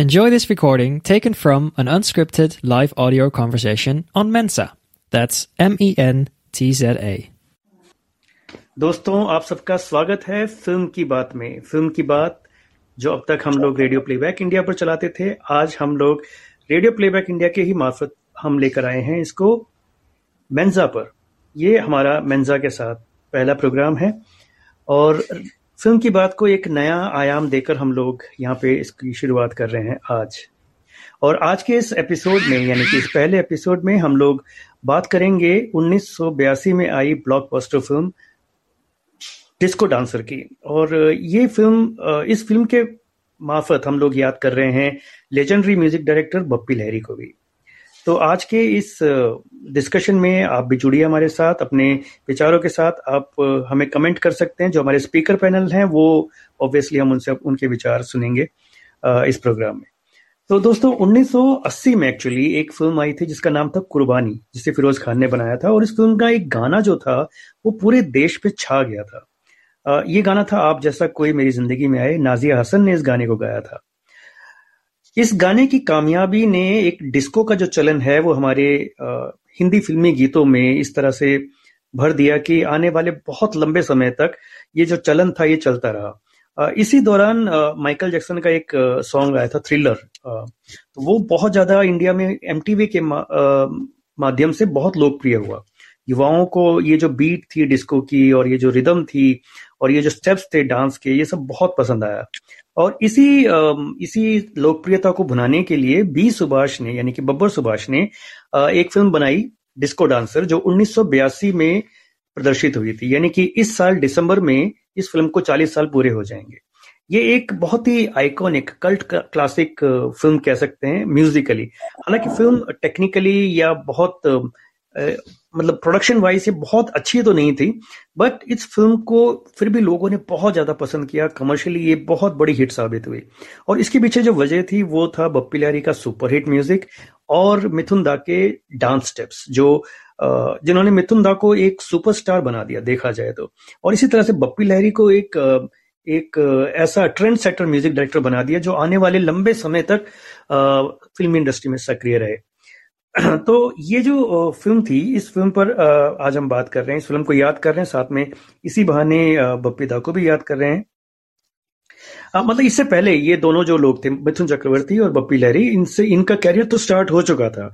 Enjoy this recording taken from an unscripted live audio conversation on Mensa. That's MENTZA. दोस्तों, आप सबका स्वागत है फिल्म की बात में. फिल्म की बात जो अब तक हम लोग रेडियो प्लेबैक इंडिया पर चलाते थे, आज हम लोग रेडियो प्लेबैक इंडिया के ही मार्फत हम लेकर आए हैं इसको मेंजा पर. ये हमारा मेंजा के साथ पहला प्रोग्राम है और फिल्म की बात को एक नया आयाम देकर हम लोग यहाँ पे इसकी शुरुआत कर रहे हैं आज. और आज के इस एपिसोड में, यानी कि इस पहले एपिसोड में, हम लोग बात करेंगे 1982 में आई ब्लॉकबस्टर फिल्म डिस्को डांसर की. और ये फिल्म, इस फिल्म के मार्फत हम लोग याद कर रहे हैं legendary music director Bappi Lahiri को भी. तो आज के इस डिस्कशन में आप भी जुड़िए हमारे साथ अपने विचारों के साथ. आप हमें कमेंट कर सकते हैं. जो हमारे स्पीकर पैनल हैं वो ऑब्वियसली हम उनसे उनके विचार सुनेंगे इस प्रोग्राम में. तो दोस्तों, 1980 में एक्चुअली एक फिल्म आई थी जिसका नाम था कुर्बानी, जिसे फिरोज खान ने बनाया था. और इस फिल्म का एक गाना जो था वो पूरे देश पे छा गया था. ये गाना था आप जैसा कोई मेरी जिंदगी में आए. नाजिया हसन ने इस गाने को गाया था. इस गाने की कामयाबी ने एक डिस्को का जो चलन है वो हमारे हिंदी फिल्मी गीतों में इस तरह से भर दिया कि आने वाले बहुत लंबे समय तक ये जो चलन था ये चलता रहा. इसी दौरान माइकल जैक्सन का एक सॉन्ग आया था थ्रिलर. तो वो बहुत ज्यादा इंडिया में एमटीवी के माध्यम से बहुत लोकप्रिय हुआ. युवाओं को ये जो बीट थी डिस्को की और ये जो रिदम थी और ये जो स्टेप्स थे डांस के, ये सब बहुत पसंद आया. और इसी लोकप्रियता को भुनाने के लिए बी सुभाष ने, यानी कि बब्बर सुभाष ने एक फिल्म बनाई डिस्को डांसर, जो 1982 में प्रदर्शित हुई थी. यानी कि इस साल दिसंबर में इस फिल्म को 40 साल पूरे हो जाएंगे. ये एक बहुत ही आइकॉनिक कल्ट क्लासिक फिल्म कह सकते हैं म्यूजिकली. हालांकि फिल्म टेक्निकली या बहुत मतलब प्रोडक्शन वाइज से बहुत अच्छी तो नहीं थी, बट इस फिल्म को फिर भी लोगों ने बहुत ज्यादा पसंद किया. कमर्शियली ये बहुत बड़ी हिट साबित हुई. और इसके पीछे जो वजह थी वो था बप्पी लहरी का सुपरहिट म्यूजिक और मिथुन दा के डांस स्टेप्स, जो जिन्होंने मिथुन दा को एक सुपरस्टार बना दिया देखा जाए तो. और इसी तरह से बप्पी लहरी को एक ऐसा ट्रेंड सेटर म्यूजिक डायरेक्टर बना दिया जो आने वाले लंबे समय तक फिल्म इंडस्ट्री में सक्रिय रहे. तो ये जो फिल्म थी, इस फिल्म पर आज हम बात कर रहे हैं, इस फिल्म को याद कर रहे हैं, साथ में इसी बहाने बप्पी दा को भी याद कर रहे हैं. मतलब इससे पहले ये दोनों जो लोग थे, मिथुन चक्रवर्ती और बप्पी लहरी, इनसे इनका कैरियर तो स्टार्ट हो चुका था,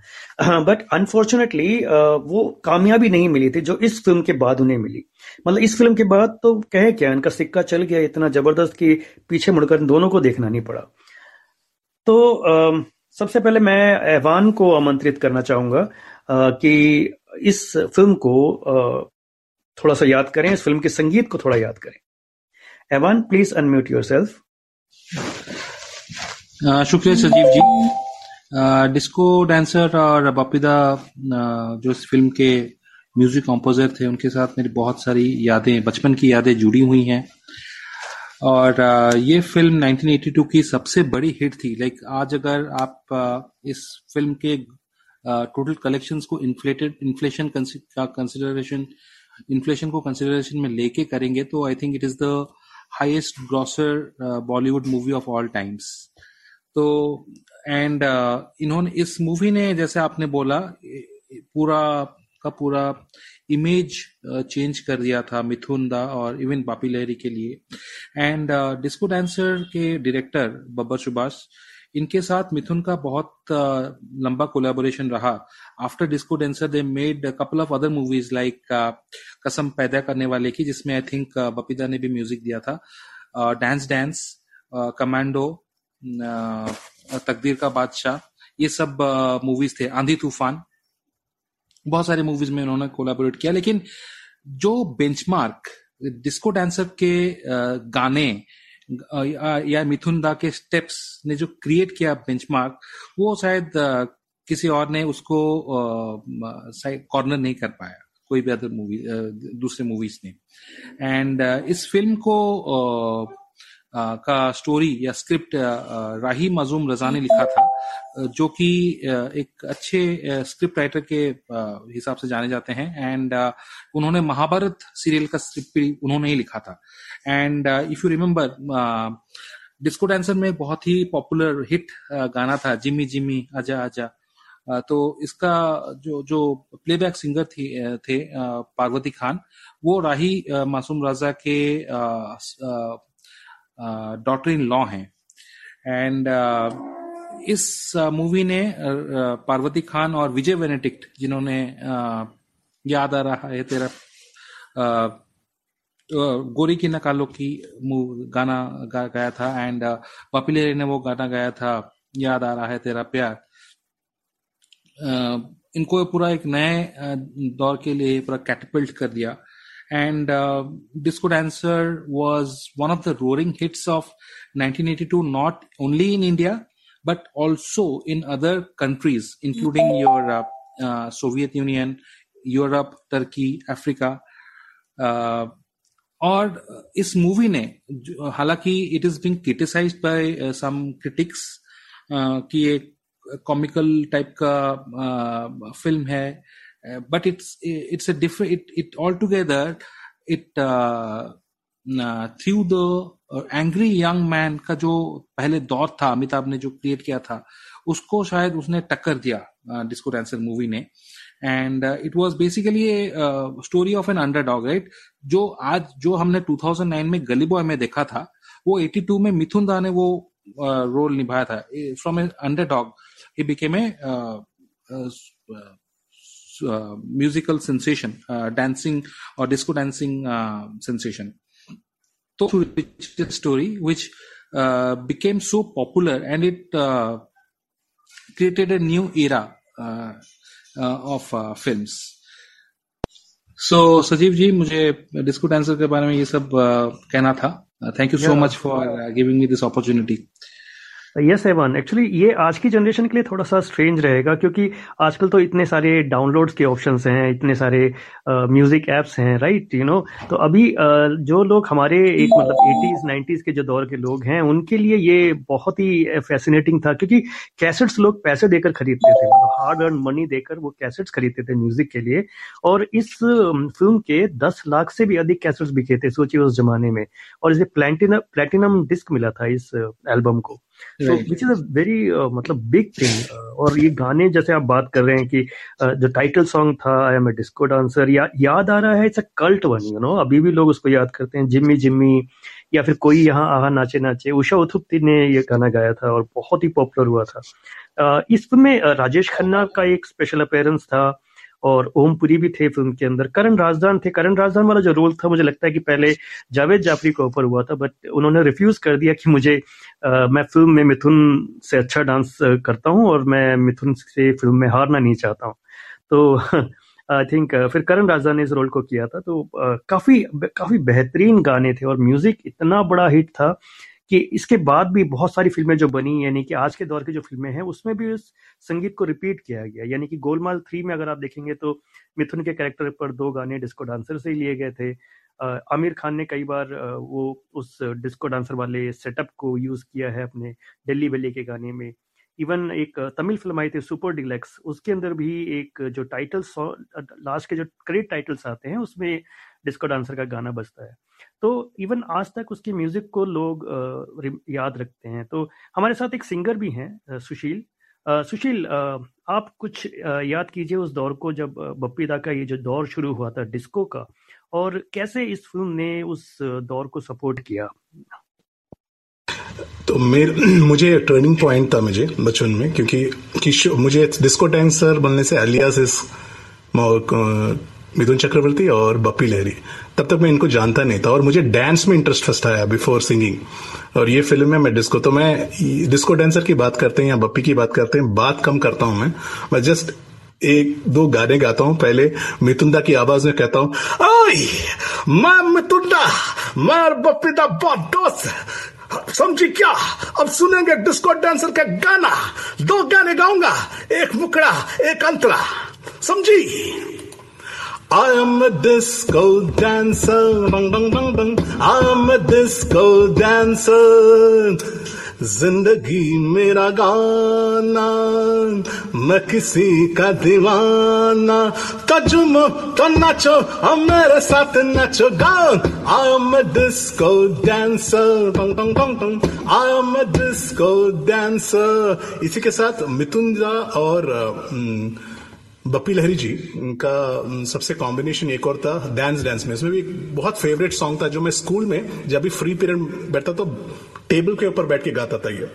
बट अनफॉर्चुनेटली वो कामयाबी नहीं मिली थी जो इस फिल्म के बाद उन्हें मिली. मतलब इस फिल्म के बाद तो कहे क्या, इनका सिक्का चल गया इतना जबरदस्त कि पीछे मुड़कर दोनों को देखना नहीं पड़ा. तो सबसे पहले मैं अहवान को आमंत्रित करना चाहूंगा कि इस फिल्म को थोड़ा सा याद करें, इस फिल्म के संगीत को थोड़ा याद करें. Ahwan, please unmute yourself. शुक्रिया सजीव जी. डिस्को डांसर और बप्पी दा जो इस फिल्म के म्यूजिक कंपोजर थे, उनके साथ मेरी बहुत सारी यादें, बचपन की यादें जुड़ी हुई हैं. और ये फिल्म 1982 की सबसे बड़ी हिट थी. लाइक आज अगर आप इस फिल्म के टोटल कलेक्शंस को इन्फ्लेशन को कंसिडरेशन में लेके करेंगे तो I think it is the highest grosser Bollywood movie of all times. तो एंड इन्होंने, इस मूवी ने, जैसे आपने बोला, पूरा का पूरा इमेज चेंज कर दिया था मिथुन दा और इवन बप्पी लहरी के लिए. एंड डिस्को डांसर के डायरेक्टर बब्बर सुभाष, इनके साथ मिथुन का बहुत लंबा कोलैबोरेशन रहा. After Disco Dancer they made couple of other movies like Kasam Paida करने वाले की, जिसमें आई थिंक बप्पी दा ने भी म्यूजिक दिया था, डांस, कमांडो, तकदीर का बादशाह, ये सब मूवीज थे, आंधी तूफान, बहुत सारे मूवीज में उन्होंने कोलैबोरेट किया. लेकिन जो बेंचमार्क डिस्को डांसर के गाने या मिथुन दा के स्टेप्स ने जो क्रिएट किया बेंचमार्क, वो शायद किसी और ने उसको कॉर्नर नहीं कर पाया, कोई भी अदर मूवी, दूसरे मूवीज ने. एंड इस फिल्म को का स्टोरी या स्क्रिप्ट राही मासूम रजा ने लिखा था, जो कि एक अच्छे स्क्रिप्ट राइटर के हिसाब से जाने जाते हैं. एंड उन्होंने महाभारत सीरियल का स्क्रिप्ट भी उन्होंने ही लिखा था. And if you remember Disco Dancer में बहुत ही पॉपुलर हिट गाना था जिमी जिमी आजा आजा। तो इसका जो प्लेबैक सिंगर थे पार्वती खान, वो राही मासूम राजा के डॉटर इन लॉ हैं। एंड इस मूवी ने पार्वती खान और विजय वेनेटिक, जिन्होंने याद आ रहा है तेरा गोरी की नकालो की गाना गाया था, एंड बप्पी लहरी ने वो गाना गाया था याद आ रहा है तेरा प्यार। इनको पूरा एक नए दौर के लिए पूरा कैटपिल्ट कर दिया। And Disco Dancer was one of the roaring hits of 1982, not only in India but also in other countries including your Soviet Union, Europe, Turkey, Africa. और इस मूवी ने, हालांकि it is being criticised by some critics कि एक comical type का film है, but it's a different, it all together it through the angry young man का जो पहले दौर था, अमिताभ ने जो क्रिएट किया था, उसको शायद उसने टक्कर दिया डिस्को डांसर मूवी ने। And it was basically story of an underdog, right. जो हमने 2009 में गली बॉय में देखा था, वो 82 में मिथुन दा ने वो रोल निभाया था। फ्रॉम एन अंडरडॉग ही became a musical sensation, dancing और डिस्को डांसिंग सेंसेशन। तो story which became so popular and it created a new era of films. So Sajeev ji, मुझे डिस्को डांसर के बारे में ये सब कहना था। Thank you so much for giving me this opportunity. Yes Avan, actually ये आज की जनरेशन के लिए थोड़ा सा स्ट्रेंज रहेगा, क्योंकि आजकल तो इतने सारे डाउनलोड्स के ऑप्शंस हैं, इतने सारे म्यूजिक एप्स हैं, राइट, यू नो। तो अभी जो लोग हमारे एक मतलब 80s 90s के जो दौर के लोग हैं, उनके लिए ये बहुत ही फैसिनेटिंग था, क्योंकि कैसेट्स लोग पैसे देकर खरीदते थे, मतलब हार्ड अर्न मनी देकर वो कैसेट्स खरीदते थे म्यूजिक के लिए। और इस फिल्म के 10 लाख से भी अधिक कैसेट्स बिके थे, सोचिए उस जमाने में। और इसे प्लैटिनम डिस्क मिला था इस एल्बम को, so which is a very मतलब big thing। और ये गाने जैसे आप बात कर रहे हैं कि जो टाइटल सॉन्ग था I am a disco dancer, याद आ रहा है, it's a cult one, you know. अभी भी लोग उसको याद करते हैं, जिम्मी जिम्मी या फिर कोई यहाँ आहा नाचे नाचे, उषा उथुप ने ये गाना गाया था और बहुत ही पॉपुलर हुआ था। इस फिल्म में राजेश खन्ना का एक स्पेशल अपेयरेंस था और ओम पुरी भी थे फिल्म के अंदर। करण राजदान थे। करण राजदान वाला जो रोल था, मुझे लगता है कि पहले जावेद जाफरी के ऊपर हुआ था, बट उन्होंने रिफ्यूज कर दिया कि मैं फिल्म में मिथुन से अच्छा डांस करता हूँ और मैं मिथुन से फिल्म में हारना नहीं चाहता हूँ। तो आई थिंक फिर करण राजदान ने इस रोल को किया था। तो काफी बेहतरीन गाने थे और म्यूजिक इतना बड़ा हिट था कि इसके बाद भी बहुत सारी फिल्में जो बनी, यानी कि आज के दौर की जो फिल्में हैं, उसमें भी उस संगीत को रिपीट किया गया। यानी कि गोलमाल 3 में अगर आप देखेंगे तो मिथुन के कैरेक्टर पर 2 गाने डिस्को डांसर से ही लिए गए थे। आमिर खान ने कई बार वो उस डिस्को डांसर वाले सेटअप को यूज किया है अपने दिल्ली बेल्ली के गाने में। इवन एक तमिल फिल्म आई थी सुपर डिलक्स, उसके अंदर भी एक जो टाइटल सॉन्ग, लास्ट के जो क्रेडिट टाइटल्स आते हैं, उसमें डिस्को डांसर का गाना बजता है। तो इवन आज तक उसके म्यूजिक को लोग याद रखते हैं। तो हमारे साथ एक सिंगर भी हैं, सुशील। सुशील, आप कुछ याद कीजिए उस दौर को जब बप्पी दा का ये जो दौर शुरू हुआ था डिस्को का, और कैसे इस फिल्म ने उस दौर को सपोर्ट किया। तो मुझे टर्निंग पॉइंट था मुझे बचपन में, क्योंकि मुझे डिस्को डांसर बनने से अलियास मिथुन चक्रवर्ती और बप्पी लहरी, तब तक मैं इनको जानता नहीं था, और मुझे डांस में इंटरेस्ट फर्स्ट आया बिफोर सिंगिंग। और ये फिल्म में मैं डिस्को, तो मैं डिस्को डांसर की बात करते हैं या बप्पी की बात करते हैं, बात कम करता हूं मैं जस्ट 1-2 गाने गाता हूँ। पहले मिथुंदा की आवाज में कहता हूँ, आई मैं मिथुंदा, मैं बप्पी दा बहुत दोस्त, समझी क्या, अब सुनेंगे डिस्को डांसर का गाना। 2 गाने गाऊंगा, एक मुकड़ा एक अंतरा, समझी। I am a disco dancer, bang bang bang bang, I am a disco dancer, जिंदगी मेरा गाना मैं किसी का दीवाना, तो झूमो तो नाचो हम मेरे साथ नाचो गाओ। I am a Disco Dancer, टंग टंग टंग टंग, I am a Disco Dancer. इसी के साथ मिथुन दा और बप्पी लहरी जी का सबसे कॉम्बिनेशन एक और था डांस डांस में। इसमें भी बहुत फेवरेट सॉन्ग था जो मैं स्कूल में जब भी फ्री पीरियड बैठता तो टेबल के ऊपर बैठ के गाता था ये।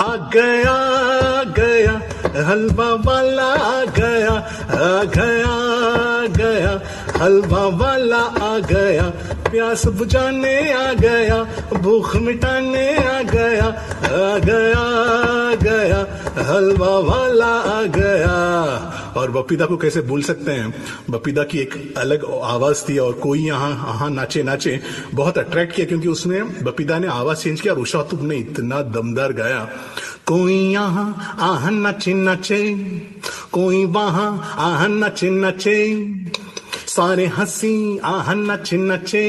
आ गया हलवा वाला, आ गया गया हलवा वाला, आ गया प्यास बुझाने, आ गया भूख मिटाने, आ गया गया हलवा वाला, आ गया। और बपीदा को कैसे भूल सकते हैं, बपीदा की एक अलग आवाज थी और कोई यहाँ नाचे नाचे बहुत अट्रैक्ट किया, क्योंकि उसमें बपीदा ने आवाज चेंज किया और उषा उत्तुप ने इतना दमदार गाया। कोई यहाँ आह नाचे नाचे, कोई वहां आह नाचे नाचे, सारे हंसी आह नाचे नाचे,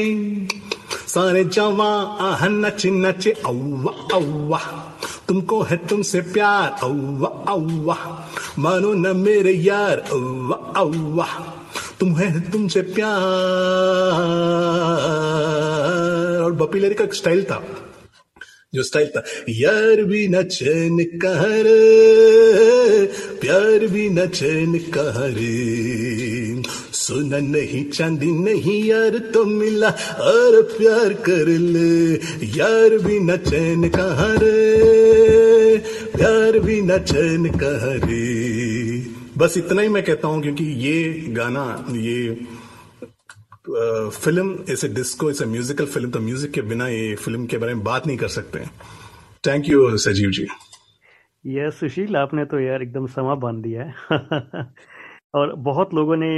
सारे जवां आह नाचे नाचे। औवा औवा तुमको है तुमसे प्यार, औवा औवा मानो न मेरे यार, औवा औवा तुम्हें तुमसे प्यार। और बप्पी लहरी का एक स्टाइल था जो स्टाइल था, यार भी न चैन कहर, प्यार भी न चैन कहर, सुना नहीं चांदी नहीं यार तो मिला और प्यार कर ले, यार भी न चैन कहर, प्यार भी न चैन कहर। बस इतना ही मैं कहता हूं, क्योंकि ये गाना, ये फिल्म, इसे डिस्को, इसे म्यूजिकल फिल्म, तो म्यूजिक के बिना ये फिल्म के बारे में बात नहीं कर सकते। थैंक यू सजीव जी। यह सुशील आपने तो यार एकदम समा बांध दिया है और बहुत लोगों ने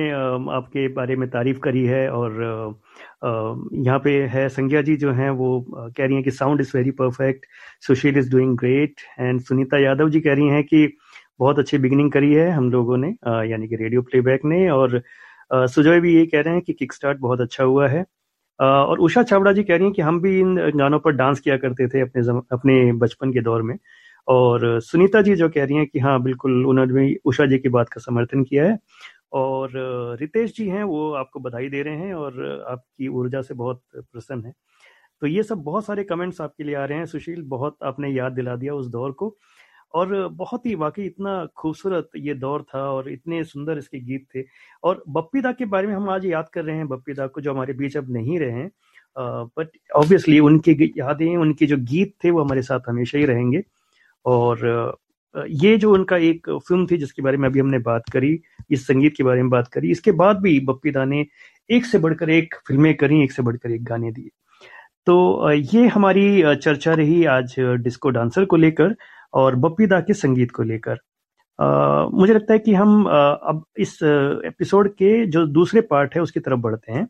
आपके बारे में तारीफ करी है। और यहाँ पे है संज्ञा जी जो हैं वो कह रही हैं कि sound is very perfect, Sushil is doing great. And Sunita Yadav ji कह रही हैं कि बहुत अच्छी बिगिनिंग करी है हम लोगों ने, यानी कि रेडियो प्लेबैक ने। और सुजय भी ये कह रहे हैं कि किकस्टार्ट बहुत अच्छा हुआ है। और उषा चावड़ा जी कह रही हैं कि हम भी इन गानों पर डांस किया करते थे अपने बचपन के दौर में। और सुनीता जी जो कह रही हैं कि हाँ बिल्कुल, उन्होंने भी उषा जी की बात का समर्थन किया है। और रितेश जी हैं वो आपको बधाई दे रहे हैं और आपकी ऊर्जा से बहुत प्रसन्न है। तो ये सब बहुत सारे कमेंट्स आपके लिए आ रहे हैं सुशील, बहुत आपने याद दिला दिया उस दौर को। और बहुत ही वाकई इतना खूबसूरत ये दौर था और इतने सुंदर इसके गीत थे। और बप्पी दा के बारे में हम आज याद कर रहे हैं, बप्पी दा को जो हमारे बीच अब नहीं रहे हैं, बट ऑब्वियसली उनकी यादें, उनके जो गीत थे वो हमारे साथ हमेशा ही रहेंगे। और ये जो उनका एक फिल्म थी जिसके बारे में अभी हमने बात करी, इस संगीत के बारे में बात करी, इसके बाद भी बप्पी दा ने एक से बढ़कर एक फिल्में करी, एक से बढ़कर एक गाने दिए। तो ये हमारी चर्चा रही आज डिस्को डांसर को लेकर और बप्पी दा के संगीत को लेकर। मुझे लगता है कि हम अब इस एपिसोड के जो दूसरे पार्ट है उसकी तरफ बढ़ते हैं।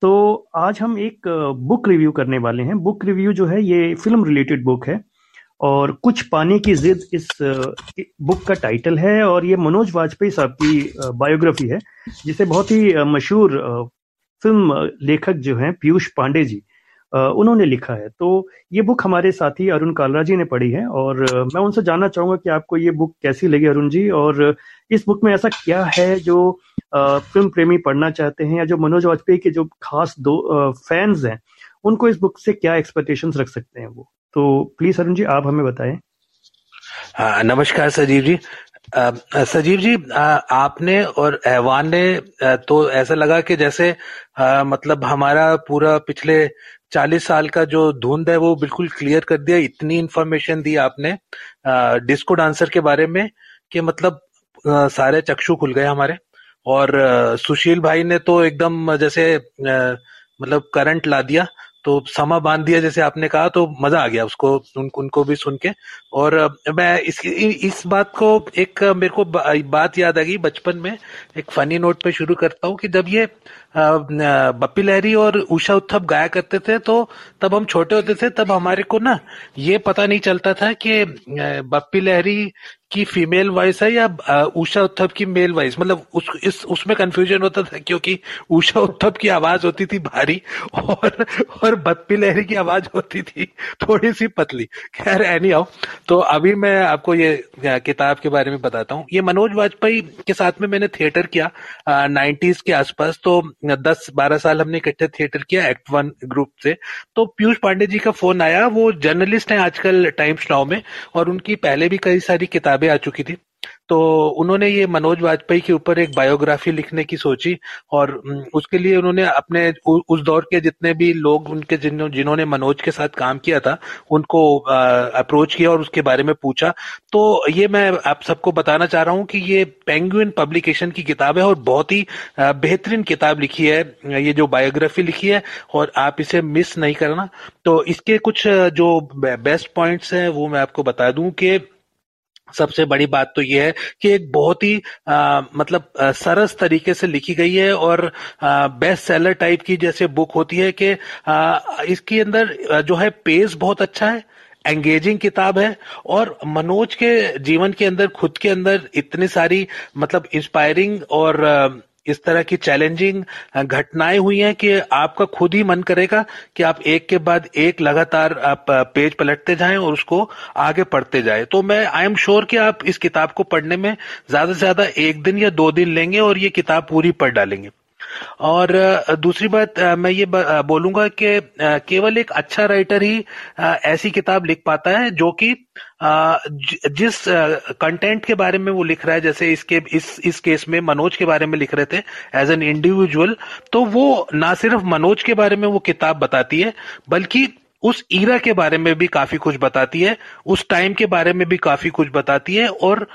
तो आज हम एक बुक रिव्यू करने वाले हैं। बुक रिव्यू जो है ये फिल्म रिलेटेड बुक है और कुछ पाने की जिद इस बुक का टाइटल है। और ये मनोज वाजपेयी साहब की बायोग्राफी है जिसे बहुत ही मशहूर फिल्म लेखक जो हैं पीयूष पांडे जी उन्होंने लिखा है। तो ये बुक हमारे साथी अरुण कालरा जी ने पढ़ी है और मैं उनसे जानना चाहूंगा कि आपको ये बुक कैसी लगी अरुण जी, और इस बुक में ऐसा क्या है जो फिल्म प्रेमी पढ़ना चाहते हैं या जो मनोज वाजपेयी के जो खास दो फैंस हैं उनको इस बुक से क्या एक्सपेक्टेशंस रख सकते हैं वो। तो प्लीज अरुण जी आप हमें बताएं। हाँ, नमस्कार सजीव जी। सजीव जी आपने और अहवान ने तो ऐसा लगा कि जैसे मतलब हमारा पूरा पिछले 40 साल का जो धुंध है वो बिल्कुल क्लियर कर दिया। इतनी इन्फॉर्मेशन दी आपने डिस्को डांसर के बारे में कि मतलब सारे चक्षु खुल गए हमारे। और सुशील भाई ने तो एकदम जैसे मतलब करंट ला दिया, तो समा बांध दिया जैसे आपने कहा, तो मजा आ गया उसको उनको भी सुन के। और मैं इस बात को एक मेरे को बात याद आ गई बचपन में, एक फनी नोट पे शुरू करता हूँ कि जब ये बप्पी लहरी और उषा उत्थप गाया करते थे तो तब हम छोटे होते थे, तब हमारे को ना ये पता नहीं चलता था कि बप्पी लहरी की फीमेल वॉइस है या उषा उत्थप की मेल वॉइस, मतलब उसमें कंफ्यूजन होता था क्योंकि उषा उत्थप की आवाज होती थी भारी और बप्पी लहरी की आवाज होती थी थोड़ी सी पतली। खैर एनीहाउ, तो अभी मैं आपको ये किताब के बारे में बताता हूँ। ये मनोज वाजपेयी के साथ में मैंने थिएटर किया 90s के आसपास, तो 10-12 साल हमने इकट्ठे थिएटर किया Act 1 ग्रुप से। तो पीयूष पांडे जी का फोन आया, वो जर्नलिस्ट हैं आजकल टाइम्स नाउ में, और उनकी पहले भी कई सारी किताबें आ चुकी थी। तो उन्होंने ये मनोज वाजपेयी के ऊपर एक बायोग्राफी लिखने की सोची और उसके लिए उन्होंने अपने उस दौर के जितने भी लोग उनके जिन्होंने मनोज के साथ काम किया था उनको अप्रोच किया और उसके बारे में पूछा। तो ये मैं आप सबको बताना चाह रहा हूँ कि ये पेंगुइन पब्लिकेशन की किताब है और बहुत ही बेहतरीन किताब लिखी है, ये जो बायोग्राफी लिखी है, और आप इसे मिस नहीं करना। तो इसके कुछ जो बेस्ट पॉइंट्स हैं वो मैं आपको बता दूं कि सबसे बड़ी बात तो यह है कि एक बहुत ही सरस तरीके से लिखी गई है और बेस्ट सेलर टाइप की जैसे बुक होती है कि इसके अंदर जो है पेस बहुत अच्छा है, एंगेजिंग किताब है और मनोज के जीवन के अंदर खुद के अंदर इतनी सारी इंस्पायरिंग और इस तरह की चैलेंजिंग घटनाएं हुई हैं कि आपका खुद ही मन करेगा कि आप एक के बाद एक लगातार आप पेज पलटते जाएं और उसको आगे पढ़ते जाएं। तो मैं आई एम श्योर कि आप इस किताब को पढ़ने में ज्यादा से ज्यादा 1 दिन या 2 दिन लेंगे और ये किताब पूरी पढ़ डालेंगे। और दूसरी बात मैं ये बोलूंगा कि केवल एक अच्छा राइटर ही ऐसी किताब लिख पाता है जो कि जिस कंटेंट के बारे में वो लिख रहा है, जैसे इस केस में मनोज के बारे में लिख रहे थे एज एन इंडिविजुअल, तो वो ना सिर्फ मनोज के बारे में वो किताब बताती है बल्कि उस ईरा के बारे में भी काफी कुछ बताती है, उस टाइम के बारे में भी काफी कुछ बताती है और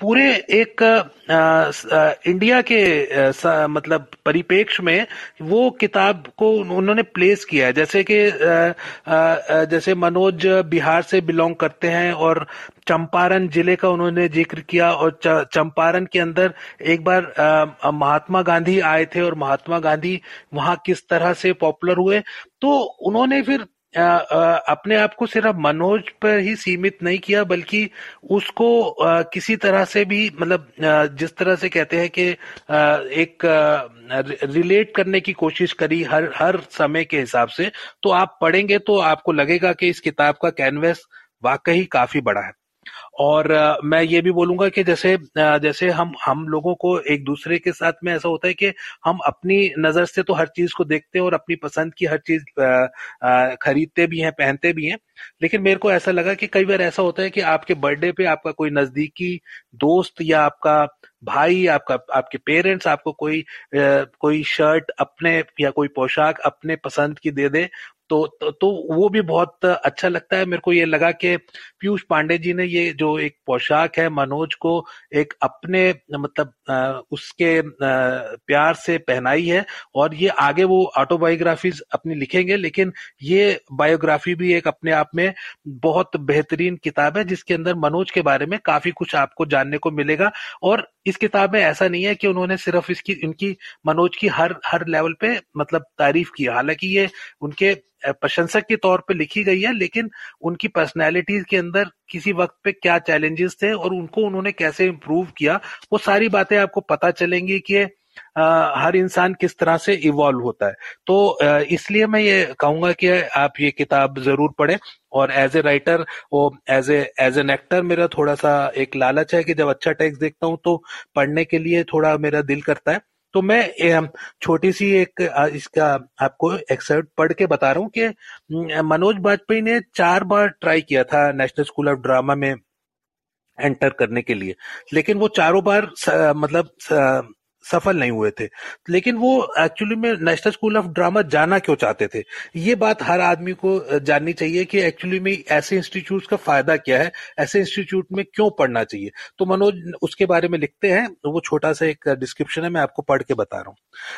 पूरे एक इंडिया के परिपेक्ष में वो किताब को उन्होंने प्लेस किया है। जैसे कि जैसे मनोज बिहार से बिलोंग करते हैं और चंपारण जिले का उन्होंने जिक्र किया और चंपारण के अंदर एक बार महात्मा गांधी आए थे और महात्मा गांधी वहां किस तरह से पॉपुलर हुए। तो उन्होंने फिर अपने आप को सिर्फ मनोज पर ही सीमित नहीं किया बल्कि उसको किसी तरह से भी जिस तरह से कहते हैं कि एक रिलेट करने की कोशिश करी हर समय के हिसाब से। तो आप पढ़ेंगे तो आपको लगेगा कि इस किताब का कैनवस वाकई काफी बड़ा है। और मैं ये भी बोलूंगा कि जैसे हम लोगों को एक दूसरे के साथ में ऐसा होता है कि हम अपनी नजर से तो हर चीज को देखते हैं और अपनी पसंद की हर चीज खरीदते भी हैं, पहनते भी हैं, लेकिन मेरे को ऐसा लगा कि कई बार ऐसा होता है कि आपके बर्थडे पे आपका कोई नजदीकी दोस्त या आपका भाई, आपके पेरेंट्स आपको कोई शर्ट अपने या कोई पोशाक अपने पसंद की दे दे तो वो भी बहुत अच्छा लगता है। मेरे को ये लगा कि पीयूष पांडे जी ने ये जो एक पोशाक है मनोज को एक अपने उसके प्यार से पहनाई है और ये आगे वो ऑटोबायोग्राफीज अपनी लिखेंगे, लेकिन ये बायोग्राफी भी एक अपने आप में बहुत बेहतरीन किताब है जिसके अंदर मनोज के बारे में काफी कुछ आपको जानने को मिलेगा। और इस किताब में ऐसा नहीं है कि उन्होंने सिर्फ इनकी मनोज की हर लेवल पे तारीफ की, हालांकि ये उनके प्रशंसक के तौर पे लिखी गई है, लेकिन उनकी पर्सनालिटीज के अंदर किसी वक्त पे क्या चैलेंजेस थे और उनको उन्होंने कैसे इम्प्रूव किया, वो सारी बातें आपको पता चलेंगी कि हर इंसान किस तरह से इवॉल्व होता है। तो इसलिए मैं ये कहूंगा कि आप ये किताब जरूर पढ़ें। और एज ए राइटर और एज एन एक्टर मेरा थोड़ा सा एक लालच है कि जब अच्छा टेक्स्ट देखता हूं तो पढ़ने के लिए थोड़ा मेरा दिल करता है। तो मैं छोटी सी एक इसका आपको एक्सर्ट पढ़ के बता रहा हूँ कि मनोज बाजपेयी ने 4 बार ट्राई किया था नेशनल स्कूल ऑफ ड्रामा में एंटर करने के लिए, लेकिन वो 4ों बार सफल नहीं हुए थे। लेकिन वो एक्चुअली में नेशनल स्कूल ऑफ ड्रामा जाना क्यों चाहते थे, ये बात हर आदमी को जाननी चाहिए कि एक्चुअली में ऐसे इंस्टीट्यूट का फायदा क्या है, ऐसे इंस्टीट्यूट में क्यों पढ़ना चाहिए। तो मनोज उसके बारे में लिखते हैं, वो छोटा सा एक डिस्क्रिप्शन है, मैं आपको पढ़ के बता रहा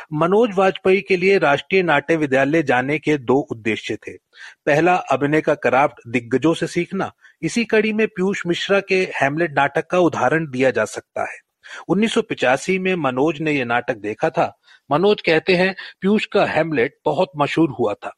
हूँ। मनोज वाजपेयी के लिए राष्ट्रीय नाट्य विद्यालय जाने के 2 उद्देश्य थे। पहला, अभिनय का क्राफ्ट दिग्गजों से सीखना। इसी कड़ी में पीयूष मिश्रा के हैमलेट नाटक का उदाहरण दिया जा सकता है। 1985 में मनोज ने यह नाटक देखा था। मनोज कहते हैं, पीयूष का हैमलेट बहुत मशहूर हुआ था,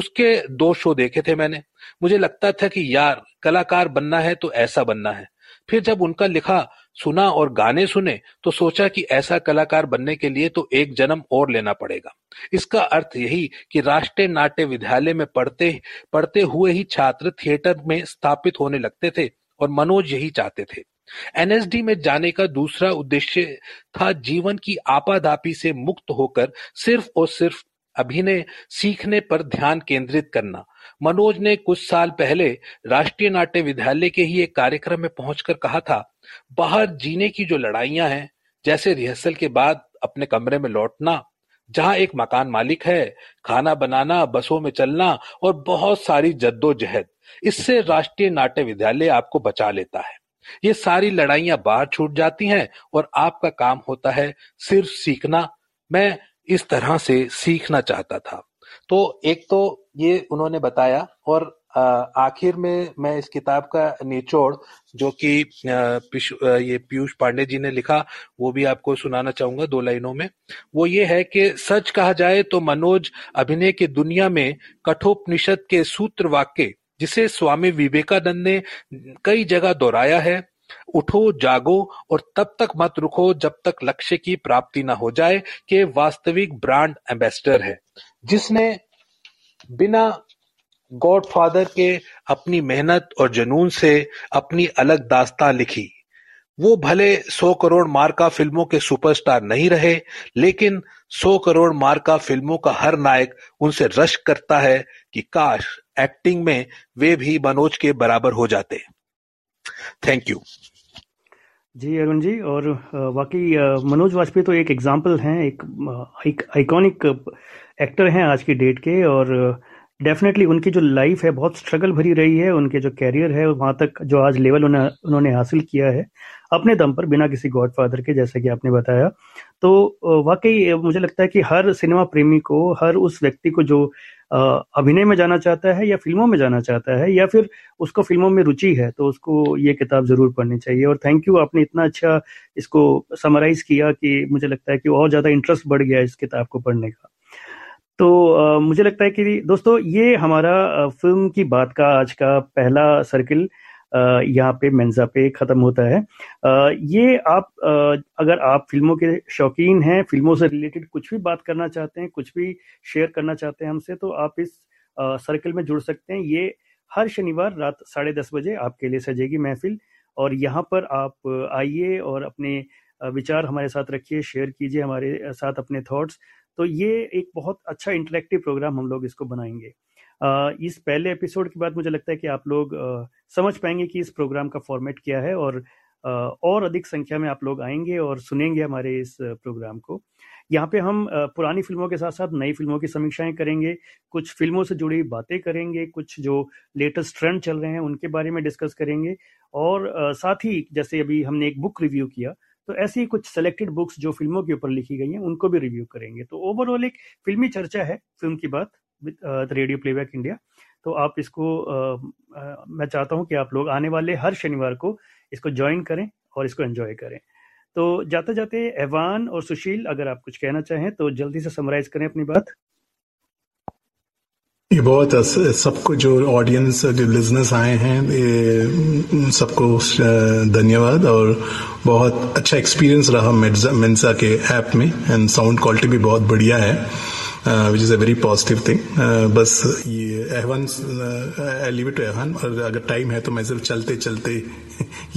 उसके 2 शो देखे थे मैंने। मुझे लगता था कि यार कलाकार बनना है तो ऐसा बनना है। फिर जब उनका लिखा सुना और गाने सुने तो सोचा कि ऐसा कलाकार बनने के लिए तो एक जन्म और लेना पड़ेगा। इसका अर्थ यही कि राष्ट्रीय नाट्य विद्यालय में पढ़ते हुए ही छात्र थिएटर में स्थापित होने लगते थे और मनोज यही चाहते थे। एनएसडी में जाने का दूसरा उद्देश्य था जीवन की आपाधापी से मुक्त होकर सिर्फ और सिर्फ अभिनय सीखने पर ध्यान केंद्रित करना। मनोज ने कुछ साल पहले राष्ट्रीय नाट्य विद्यालय के ही एक कार्यक्रम में पहुंचकर कहा था, बाहर जीने की जो लड़ाइयां हैं, जैसे रिहर्सल के बाद अपने कमरे में लौटना, जहां एक मकान मालिक है, खाना बनाना, बसों में चलना और बहुत सारी जद्दोजहद, इससे राष्ट्रीय नाट्य विद्यालय आपको बचा लेता है। ये सारी लड़ाइयां बाहर छूट जाती हैं और आपका काम होता है सिर्फ सीखना। मैं इस तरह से सीखना चाहता था। तो एक तो ये उन्होंने बताया और आखिर में मैं इस किताब का निचोड़ जो कि ये पीयूष पांडे जी ने लिखा वो भी आपको सुनाना चाहूंगा दो लाइनों में। वो ये है कि सच कहा जाए तो मनोज अभिनय की दुनिया में कठोपनिषद के सूत्र वाक्य, जिसे स्वामी विवेकानंद ने कई जगह दोहराया है, उठो, जागो और तब तक मत रुको जब तक लक्ष्य की प्राप्ति ना हो जाए, के वास्तविक ब्रांड एम्बेसडर है, जिसने बिना गॉडफादर के अपनी मेहनत और जुनून से अपनी अलग दास्तां लिखी। वो भले 100 करोड़ मार का फिल्मों के सुपरस्टार नहीं रहे, लेकिन 100 करोड़ मार का फिल्मों का हर नायक उनसे रश्क करता है कि काश एक्टिंग में वे भी मनोज के बराबर हो जाते। थैंक यू जी अरुण जी। और वाकई मनोज वाजपेयी तो एक एग्जाम्पल हैं, एक आइकॉनिक एक्टर हैं आज की डेट के। और डेफिनेटली उनकी जो लाइफ है बहुत स्ट्रगल भरी रही है। उनके जो कैरियर है वहाँ तक जो आज लेवल उन्होंने हासिल किया है अपने दम पर, बिना किसी गॉडफादर के, जैसे कि आपने बताया। तो वाकई मुझे लगता है कि हर सिनेमा प्रेमी को, हर उस व्यक्ति को जो अभिनय में जाना चाहता है या फिल्मों में जाना चाहता है या फिर उसको फिल्मों में रुचि है, तो उसको ये किताब जरूर पढ़नी चाहिए। और थैंक यू, आपने इतना अच्छा इसको समराइज किया कि मुझे लगता है कि और ज़्यादा इंटरेस्ट बढ़ गया इस किताब को पढ़ने का। तो मुझे लगता है कि दोस्तों ये हमारा फिल्म की बात का आज का पहला सर्किल यहाँ पे मेंज़ा पे ख़त्म होता है। ये आप अगर आप फिल्मों के शौकीन हैं, फिल्मों से रिलेटेड कुछ भी बात करना चाहते हैं, कुछ भी शेयर करना चाहते हैं हमसे, तो आप इस सर्किल में जुड़ सकते हैं। ये हर शनिवार रात 10:30 बजे आपके लिए सजेगी महफिल, और यहाँ पर आप आइए और अपने विचार हमारे साथ रखिए, शेयर कीजिए हमारे साथ अपने थॉट्स। तो ये एक बहुत अच्छा इंटरेक्टिव प्रोग्राम हम लोग इसको बनाएंगे। इस पहले एपिसोड के बाद मुझे लगता है कि आप लोग समझ पाएंगे कि इस प्रोग्राम का फॉर्मेट क्या है, और अधिक संख्या में आप लोग आएंगे और सुनेंगे हमारे इस प्रोग्राम को। यहाँ पे हम पुरानी फिल्मों के साथ साथ नई फिल्मों की समीक्षाएं करेंगे, कुछ फिल्मों से जुड़ी बातें करेंगे, कुछ जो लेटेस्ट ट्रेंड चल रहे हैं उनके बारे में डिस्कस करेंगे, और साथ ही जैसे अभी हमने एक बुक रिव्यू किया तो ऐसी कुछ सेलेक्टेड बुक्स जो फिल्मों के ऊपर लिखी गई हैं उनको भी रिव्यू करेंगे। तो ओवरऑल एक फिल्मी चर्चा है फिल्म की बात विद रेडियो प्लेबैक इंडिया। तो आप इसको मैं चाहता हूं कि आप लोग आने वाले हर शनिवार को इसको ज्वाइन करें और इसको एंजॉय करें। तो जाते जाते अहवान और सुशील, अगर आप कुछ कहना चाहें तो जल्दी से समराइज करें अपनी बात। ये बहुत सबको, जो ऑडियंस, जो लिजनर्स आए हैं, सबको धन्यवाद। और बहुत अच्छा एक्सपीरियंस रहा मेंसा के ऐप में, एंड साउंड क्वालिटी भी बहुत बढ़िया है, which is a very positive thing. बस ये Ehwan, I leave it to Ehwan, और अगर टाइम है तो मैं सिर्फ चलते चलते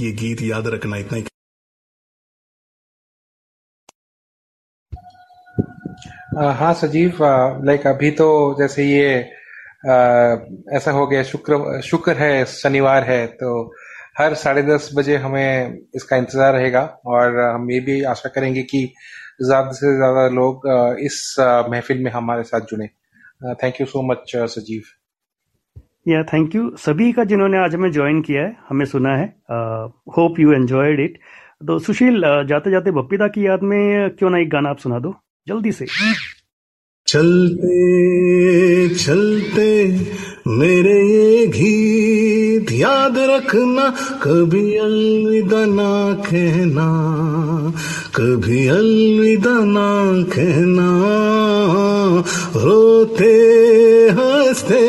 ये गीत याद रखना इतना ही। हाँ सजीव, लाइक अभी तो जैसे ये ऐसा हो गया, शुक्र है, शनिवार है, तो हर 10:30 बजे हमें इसका इंतज़ार रहेगा। और हम ये भी आशा करेंगे कि ज़्यादा से ज़्यादा लोग इस महफिल में हमारे साथ जुड़ें। थैंक यू सो मच सजीव। या थैंक यू सभी का जिन्होंने आज हमें ज्वाइन किया है, हमें सुना है। Hope you enjoyed it. तो सुशील, जाते जाते बप्पी दा की याद में क्यों ना एक गाना आप सुना दो जल्दी से। चलते चलते मेरे ये गीत याद रखना, कभी अलविदा ना कहना, कभी अलविदा ना कहना, रोते हंसते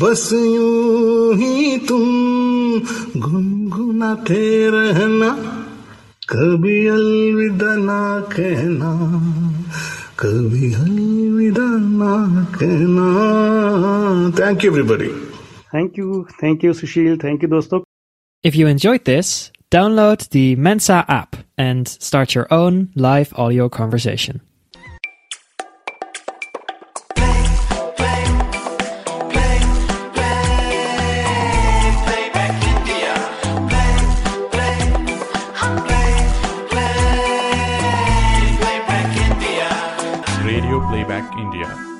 बस यूं ही तुम गुनगुनाते रहना, कभी अलविदा ना कहना, कभी अलविदा ना कहना। Thank you everybody. Thank you Susheel, thank you दोस्तों. If you enjoyed this, download the Mensa app and start your own live audio conversation. Radio Playback India.